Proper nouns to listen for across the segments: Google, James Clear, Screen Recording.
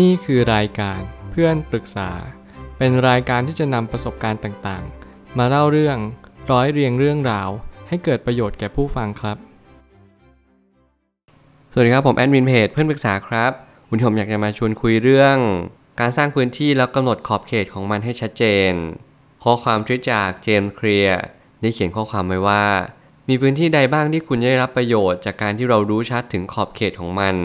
นี่คือรายการเพื่อนปรึกษาเป็นรายการที่จะนำประสบการณ์ต่างๆมาเล่าเรื่องร้อยเรียงเรื่องราวให้เกิดประโยชน์แก่ผู้ฟังครับสวัสดีครับผมแอดมินเพจเพื่อนปรึกษาครับวันนี้ผมอยากจะมาชวนคุยเรื่องการสร้างพื้นที่แล้วกำหนดขอบเขตของมันให้ชัดเจนข้อความจากเจมส์เคลียร์ได้เขียนข้อความไว้ว่ามีพื้นที่ใดบ้างที่คุณได้รับประโยชน์จากการที่เรารู้ชัดถึงขอบเขตของมัน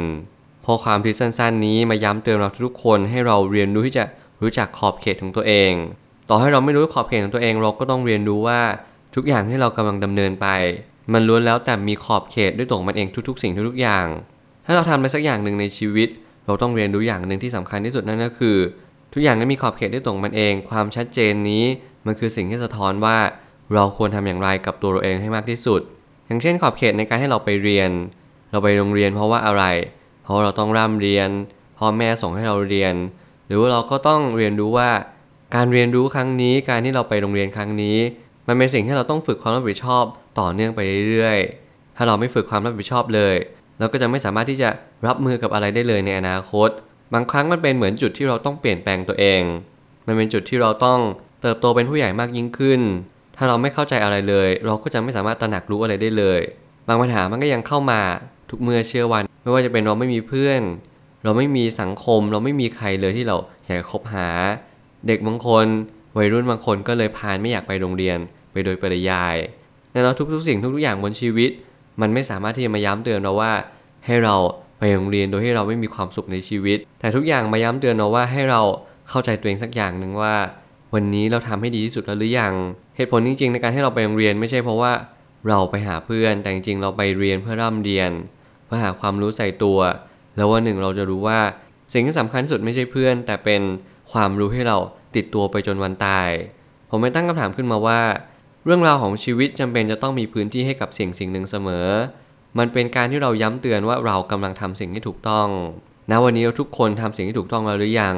ข้อความที่สั้นๆนี้มาย้ำเตือนเราทุกคนให้เราเรียนรู้ที่จะรู้จักขอบเขตของตัวเองต่อให้เราไม่รู้ขอบเขตของตัวเองเราก็ต้องเรียนรู้ว่าทุกอย่างที่เรากำลังดำเนินไปมันล้วนแล้วแต่มีขอบเขตด้วยตัวมันเองทุกๆสิ่งทุกๆอย่างถ้าเราทำอะไรสักอย่างหนึ่งในชีวิตเราต้องเรียนรู้อย่างหนึ่งที่สำคัญที่สุดนั่นก็คือทุกอย่างนั้นมีขอบเขตด้วยตัวมันเองความชัดเจนนี้มันคือสิ่งที่สะท้อนว่าเราควรทำอย่างไรกับตัวเราเองให้มากที่สุดอย่างเช่นขอบเขตในการให้เราไปเรียนเราไปโรงเรียนเพราะว่าอะไรเพราะเราต้องร่ำเรียนพ่อแม่ส่งให้เราเรียนหรือว่าเราก็ต้องเรียนรู้ว่าการเรียนรู้ครั้งนี้การที่เราไปโรงเรียนครั้งนี้มันเป็นสิ่งที่เราต้องฝึกความรับผิดชอบต่อเนื่องไปเรื่อยๆถ้าเราไม่ฝึกความรับผิดชอบเลยเราก็จะไม่สามารถที่จะรับมือกับอะไรได้เลยในอนาคตบางครั้งมันเป็นเหมือนจุดที่เราต้องเปลี่ยนแปลงตัวเองมันเป็นจุดที่เราต้องเติบโตเป็นผู้ใหญ่มากยิ่งขึ้นถ้าเราไม่เข้าใจอะไรเลยเราก็จะไม่สามารถตระหนักรู้อะไรได้เลยบางปัญหามันก็ยังเข้ามาทุกเมื่อเชื่อวันไม่ว่าจะเป็นเราไม่มีเพื่อนเราไม่มีสังคมเราไม่มีใครเลยที่เราอยากคบหาเด็กบางคนวัยรุ่นบางคนก็เลยพานไม่อยากไปโรงเรียนไปโดยปริยายแล้วทุกๆสิ่งทุกๆอย่างบนชีวิตมันไม่สามารถที่จะมาย้ำเตือนเราว่าให้เราไปโรงเรียนโดยที่เราไม่มีความสุขในชีวิตแต่ทุกอย่างมาย้ำเตือนเราว่าให้เราเข้าใจตัวเองสักอย่างนึงว่าวันนี้เราทำให้ดีที่สุดแล้วหรือยังเหตุผลจริงๆในการให้เราไปโรงเรียนไม่ใช่เพราะว่าเราไปหาเพื่อนแต่จริงๆเราไปเรียนเพื่อร่ำเรียนเพื่อหาความรู้ใส่ตัวแล้ววันหนึ่งเราจะรู้ว่าสิ่งที่สำคัญที่สุดไม่ใช่เพื่อนแต่เป็นความรู้ให้เราติดตัวไปจนวันตายผมไม่ตั้งคำถามขึ้นมาว่าเรื่องราวของชีวิตจำเป็นจะต้องมีพื้นที่ให้กับสิ่งหนึ่งเสมอมันเป็นการที่เราย้ำเตือนว่าเรากำลังทำสิ่งที่ถูกต้องณวันนี้เราทุกคนทำสิ่งที่ถูกต้องแล้วหรือยัง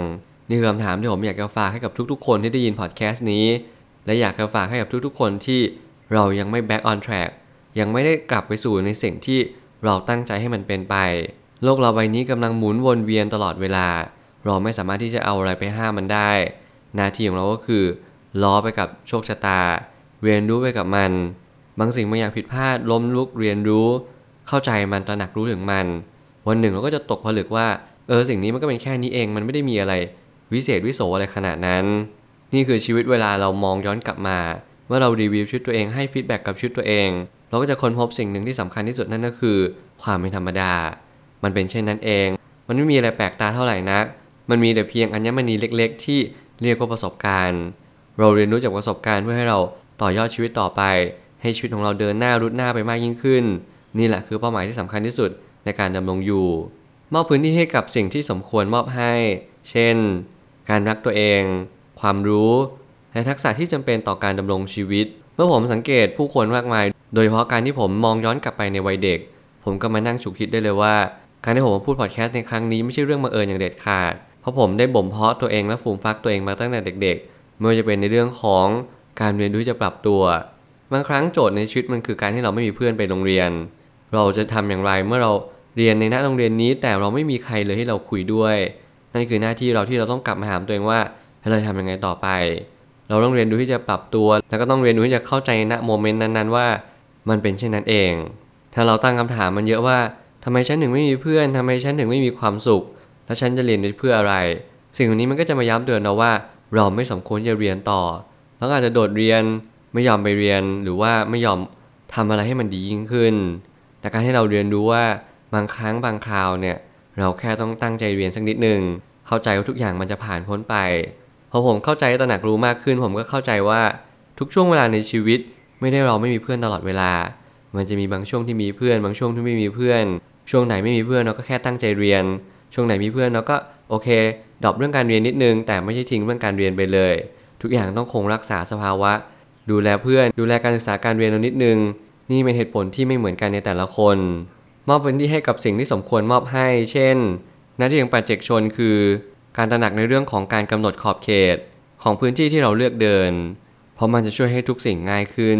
นี่คือคำถามที่ผมอยากจะฝากให้กับทุกๆคนที่ได้ยินพอดแคสต์นี้และอยากจะฝากให้กับทุกๆคนที่เรายังไม่ back on track ยังไม่ได้กลับไปสู่ในสิ่งที่เราตั้งใจให้มันเป็นไปโลกเราใบนี้กำลังหมุนวนเวียนตลอดเวลาเราไม่สามารถที่จะเอาอะไรไปห้ามมันได้หน้าที่ของเราก็คือล้อไปกับโชคชะตาเรียนรู้ไปกับมันบางสิ่งบางอย่างผิดพลาดล้มลุกเรียนรู้เข้าใจมันตระหนักรู้ถึงมันวันหนึ่งเราก็จะตกผลึกว่าสิ่งนี้มันก็เป็นแค่นี้เองมันไม่ได้มีอะไรวิเศษวิโสอะไรขนาดนั้นนี่คือชีวิตเวลาเรามองย้อนกลับมาเมื่อเรารีวิวชีวิตตัวเองให้ฟีดแบ็กกับชีวิตตัวเองเราก็จะค้นพบสิ่งหนึ่งที่สำคัญที่สุดนั่นก็คือความเป็นธรรมดามันเป็นเช่นนั้นเองมันไม่มีอะไรแปลกตาเท่าไหร่นักมันมีแต่เพียงอัญมณีเล็กๆที่เรียกว่าประสบการณ์เราเรียนรู้จากประสบการณ์เพื่อให้เราต่อยอดชีวิตต่อไปให้ชีวิตของเราเดินหน้ารุดหน้าไปมากยิ่งขึ้นนี่แหละคือเป้าหมายที่สำคัญที่สุดในการดำรงอยู่มอบพื้นที่ให้กับสิ่งที่สมควรมอบให้เช่นการรักตัวเองความรู้และทักษะที่จำเป็นต่อการดำรงชีวิตเมื่อผมสังเกตผู้คนมากมายโดยเฉพาะการที่ผมมองย้อนกลับไปในวัยเด็กผมก็มานั่งฉุกคิดได้เลยว่าการที่ผมมาพูดพอดแคสต์ในครั้งนี้ไม่ใช่เรื่องบังเอิญอย่างเด็ดขาดเพราะผมได้บ่มเพาะตัวเองและฟูมฟักตัวเองมาตั้งแต่เด็กๆไม่ว่าจะเป็นในเรื่องของการเรียนรู้จะปรับตัวบางครั้งโจทย์ในชีวิตมันคือการที่เราไม่มีเพื่อนไปโรงเรียนเราจะทำอย่างไรเมื่อเราเรียนในณโรงเรียนนี้แต่เราไม่มีใครเลยให้เราคุยด้วยนั่นคือหน้าที่เราที่เราต้องกลับมาถามตัวเองว่าเราจะทำยังไงต่อไปเราต้องเรียนรู้ที่จะปรับตัวแล้วก็ต้องเรียนรู้ที่จะเข้าใจณโมเมนต์นั้นๆว่ามันเป็นเช่นนั้นเองถ้าเราตั้งคำถามมันเยอะว่าทำไมฉันถึงไม่มีเพื่อนทำไมฉันถึงไม่มีความสุขแล้วฉันจะเรียนไปเพื่ออะไรสิ่งเหล่านี้มันก็จะมาย้ำเตือนเราว่าเราไม่สมควรจะเรียนต่อแล้วอาจจะโดดเรียนไม่ยอมไปเรียนหรือว่าไม่ยอมทำอะไรให้มันดียิ่งขึ้นแต่การให้เราเรียนรู้ว่าบางครั้งบางคราวเนี่ยเราแค่ต้องตั้งใจเรียนสักนิดนึงเข้าใจว่าทุกอย่างมันจะผ่านพ้นไปพอผมเข้าใจตระหนักรู้มากขึ้นผมก็เข้าใจว่าทุกช่วงเวลาในชีวิตไม่ได้เราไม่มีเพื่อนตลอดเวลามันจะมีบางช่วงที่มีเพื่อนบางช่วงที่ไม่มีเพื่อนช่วงไหนไม่มีเพื่อนเราก็แค่ตั้งใจเรียนช่วงไหนมีเพื่อนเราก็โอเคดรอปเรื่องการเรียนนิดนึงแต่ไม่ใช่ทิ้งเรื่องการเรียนไปเลยทุกอย่างต้องคงรักษาสภาวะดูแลเพื่อนดูแลการศึกษาการเรียนเรานิดนึงนี่เป็นเหตุผลที่ไม่เหมือนกันในแต่ละคนมอบพื้นที่ให้กับสิ่งที่สมควรมอบให้เช่นหน้าที่ของปัจเจกชนคือการตระหนักในเรื่องของการกำหนดขอบเขตของพื้นที่ที่เราเลือกเดินเพราะมันจะช่วยให้ทุกสิ่งง่ายขึ้น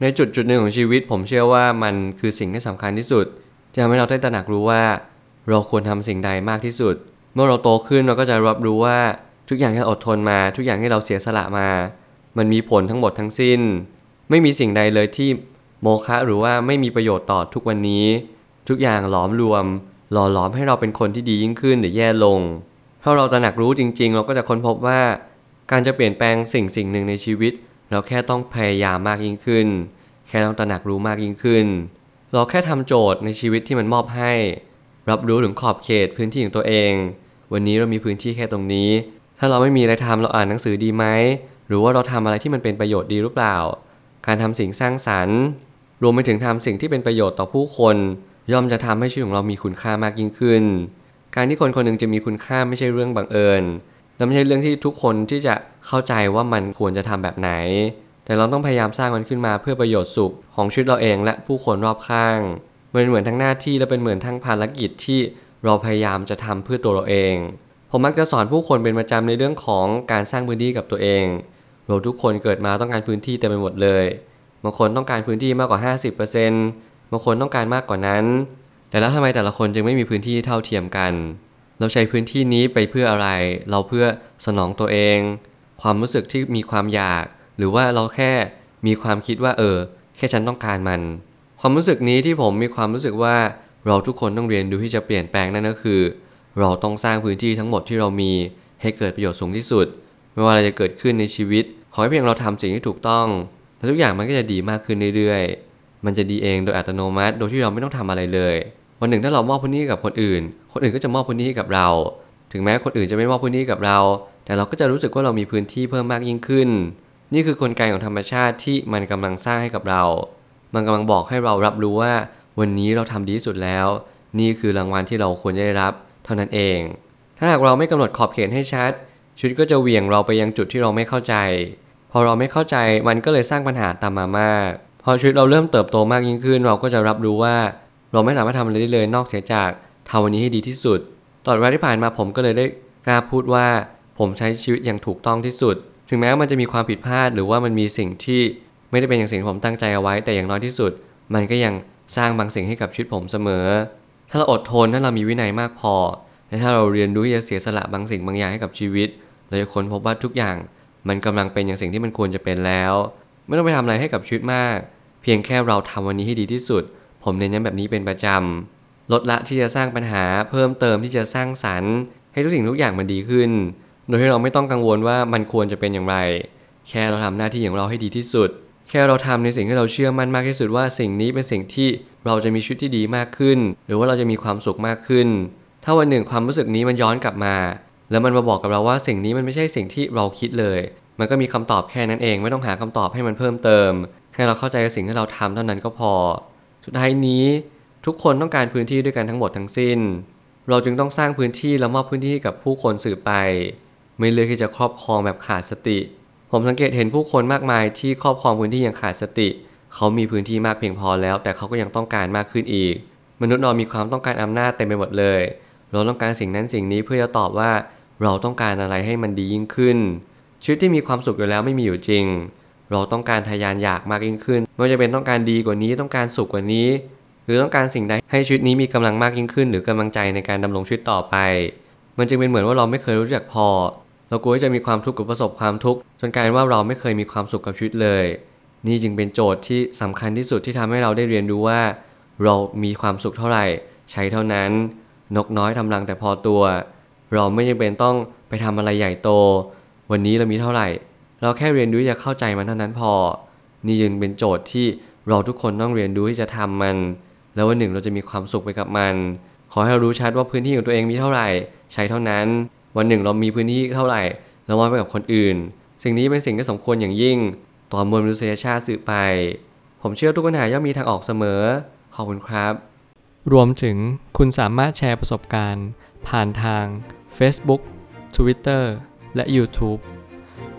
ในจุดหนึ่งของชีวิตผมเชื่อว่ามันคือสิ่งที่สำคัญที่สุดที่ทำให้เราได้ตระหนักรู้ว่าเราควรทำสิ่งใดมากที่สุด เมื่อเราโตขึ้นเราก็จะรับรู้ว่าทุกอย่างที่เราอดทนมาทุกอย่างที่เราเสียสละมามันมีผลทั้งหมดทั้งสิ้นไม่มีสิ่งใดเลยที่โมฆะหรือว่าไม่มีประโยชน์ต่อทุกวันนี้ทุกอย่างหลอมรวมหล่อหลอมให้เราเป็นคนที่ดียิ่งขึ้นหรือแย่ลงถ้าเราตระหนักรู้จริงๆเราก็จะค้นพบว่าการจะเปลี่ยนแปลงสิ่งหนึ่งในชีวิตเราแค่ต้องพยายามมากยิ่งขึ้นแค่ต้องตระหนักรู้มากยิ่งขึ้นเราแค่ทำโจทย์ในชีวิตที่มันมอบให้รับรู้ถึงขอบเขตพื้นที่ของตัวเองวันนี้เรามีพื้นที่แค่ตรงนี้ถ้าเราไม่มีอะไรทำเราอ่านหนังสือดีไหมหรือว่าเราทำอะไรที่มันเป็นประโยชน์ดีหรือเปล่าการทำสิ่งสร้างสรรค์รวมไปถึงทำสิ่งที่เป็นประโยชน์ต่อผู้คนย่อมจะทำให้ชีวิตของเรามีคุณค่ามากยิ่งขึ้นการที่คนคนหนึ่งจะมีคุณค่าไม่ใช่เรื่องบังเอิญและไม่ใช่เรื่องที่ทุกคนที่จะเข้าใจว่ามันควรจะทำแบบไหนแต่เราต้องพยายามสร้างมันขึ้นมาเพื่อประโยชน์สุขของชีวิตเราเองและผู้คนรอบข้างมันเป็นเหมือนทั้งหน้าที่และเป็นเหมือนทั้งภารกิจที่เราพยายามจะทำเพื่อตัวเราเองผมมักจะสอนผู้คนเป็นประจำในเรื่องของการสร้างพื้นที่กับตัวเองเราทุกคนเกิดมาต้องการพื้นที่เต็มไปหมดเลยบางคนต้องการพื้นที่มากกว่า 50% บางคนต้องการมากกว่านั้นแต่แล้วทำไมแต่ละคนจึงไม่มีพื้นที่เท่าเทียมกันเราใช้พื้นที่นี้ไปเพื่ออะไรเราเพื่อสนองตัวเองความรู้สึกที่มีความอยากหรือว่าเราแค่มีความคิดว่าแค่ฉันต้องการมันความรู้สึกนี้ที่ผมมีความรู้สึกว่าเราทุกคนต้องเรียนรู้ที่จะเปลี่ยนแปลงนั่นก็คือเราต้องสร้างพื้นที่ทั้งหมดที่เรามีให้เกิดประโยชน์สูงที่สุดไม่ว่าอะไรจะเกิดขึ้นในชีวิตขอให้เพียงเราทำสิ่งที่ถูกต้องแล้วทุกอย่างมันก็จะดีมากขึ้นเรื่อยๆมันจะดีเองโดยอัตโนมัติโดยที่เราไม่ต้องทำอะไรเลยวันหนึ่งถ้าเรามอบพื้นที่กับคนอื่นคนอื่นก็จะมอบพื้นที่กับเราถึงแม้คนอื่นจะไม่มอบพื้นที่กับเราแต่เราก็จะรู้สึกว่าเรามีพื้นที่เพิ่มมากยิ่งขึ้นนี่คือกลไกของธรรมชาติที่มันกำลังสร้างให้กับเรามันกำลังบอกให้เรารับรู้ว่าวันนี้เราทำดีที่สุดแล้วนี่คือรางวัลที่เราควรจะได้รับเท่านั้นเองถ้าหากเราไม่กำหนดขอบเขตให้ชัดชีวิตก็จะเหวี่ยงเราไปยังจุดที่เราไม่เข้าใจพอเราไม่เข้าใจมันก็เลยสร้างปัญหาตามมามากพอชีวิตเราเริ่มเติบโตมากยิ่งขึ้นเราก็จะรับรู้ว่าเราไม่สามารถทำอะไรได้เลยนอกเสียจากทำวันนี้ให้ดีที่สุดตลอดเวลาที่ผ่านมาผมก็เลยได้กล้าพูดว่าผมใช้ชีวิตอย่างถูกต้องที่สุดถึงแม้ว่ามันจะมีความผิดพลาดหรือว่ามันมีสิ่งที่ไม่ได้เป็นอย่างสิ่งที่ผมตั้งใจเอาไว้แต่อย่างน้อยที่สุดมันก็ยังสร้างบางสิ่งให้กับชีวิตผมเสมอถ้าเราอดทนถ้าเรามีวินัยมากพอและถ้าเราเรียนรู้ที่จะเสียสละบางสิ่งบางอย่างให้กับชีวิตเราจะค้นพบว่าทุกอย่างมันกำลังเป็นอย่างสิ่งที่มันควรจะเป็นแล้วไม่ต้องไปทำอะไรให้กับชีวิตมากเพียงแค่เราทำวันนี้ให้ดีที่สุดผมเน้นย้ำแบบนี้เป็นประจำลดละที่จะสร้างปัญหาเพิ่มเติมที่จะสร้างสรรค์ให้ทุกสิ่งทุกอย่างมันดีขึ้นโดยที่เราไม่ต้องกังวลว่ามันควรจะเป็นอย่างไรแค่เราทำหน้าที่ของเราให้ดีที่สุดแค่เราทำในสิ่งที่เราเชื่อมั่นมากที่สุดว่าสิ่งนี้เป็นสิ่งที่เราจะมีชีวิตที่ดีมากขึ้นหรือว่าเราจะมีความสุขมากขึ้นถ้าวันหนึ่งความรู้สึกนี้มันย้อนกลับมาแล้วมันมาบอกกับเราว่าสิ่งนี้มันไม่ใช่สิ่งที่เราคิดเลยมันก็มีคำตอบแค่นั้นเองไม่ต้องหาคำตอบให้มันเพิ่มเติมแค่เราเข้าใจสิ่งที่เราทำเท่านั้นก็พอสุดท้ายนี้ทุกคนต้องการพื้นที่ด้วยกันทั้งหมดทั้งสิ้นเราจึงต้องสร้างพื้นที่และมอบพื้นที่ให้กับผู้คนสืบไปไม่เลือกที่จะครอบครองแบบขาดสติผมสังเกตเห็นผู้คนมากมายที่ครอบครองพื้นที่อย่างขาดสติเขามีพื้นที่มากเพียงพอแล้วแต่เขาก็ยังต้องการมากขึ้นอีกมนุษย์เรามีความต้องการอำนาจเต็มไปหมดเลยเราต้องการสิ่งนั้นสิ่งนี้เพื่อจะตอบว่าเราต้องการอะไรให้มันดียิ่งขึ้นชีวิตที่มีความสุขอยู่แล้วไม่มีอยู่จริงเราต้องการทะยานอยากมากยิ่งขึ้นไม่ว่าจะเป็นต้องการดีกว่านี้ต้องการสุขกว่านี้หรือต้องการสิ่งใดให้ชีวิตนี้มีกำลังมากยิ่งขึ้นหรือกำลังใจในการดำรงชีวิตต่อไปมันจึงเป็นเหมือนว่าเราไม่เคยรู้จักพอเรากลัวจะมีความทุกข์กับประสบความทุกข์จนกลายว่าเราไม่เคยมีความสุขกับชีวิตเลยนี่จึงเป็นโจทย์ที่สำคัญที่สุดที่ทำให้เราได้เรียนรู้ว่าเรามีความสุขเท่าไหร่ใช้เท่านั้นนกน้อยทำรังแต่พอตัวเราไม่จำเป็นต้องไปทำอะไรใหญ่โตวันนี้เรามีเท่าไหร่เราแค่เรียนรู้จะเข้าใจมันเท่านั้นพอนี่จึงเป็นโจทย์ที่เราทุกคนต้องเรียนรู้ที่จะทำมันแล้ววันหนึ่งเราจะมีความสุขไปกับมันขอให้เรารู้ชัดว่าพื้นที่ของตัวเองมีเท่าไหร่ใช้เท่านั้นวันหนึ่งเรามีพื้นที่เท่าไหร่เรามอบไปกับคนอื่นสิ่งนี้เป็นสิ่งที่สมควรอย่างยิ่งต่อมวลมนุษยชาติสืบไปผมเชื่อทุกปัญหาย่อมมีทางออกเสมอขอบคุณครับรวมถึงคุณสามารถแชร์ประสบการณ์ผ่านทาง Facebook Twitter และ YouTube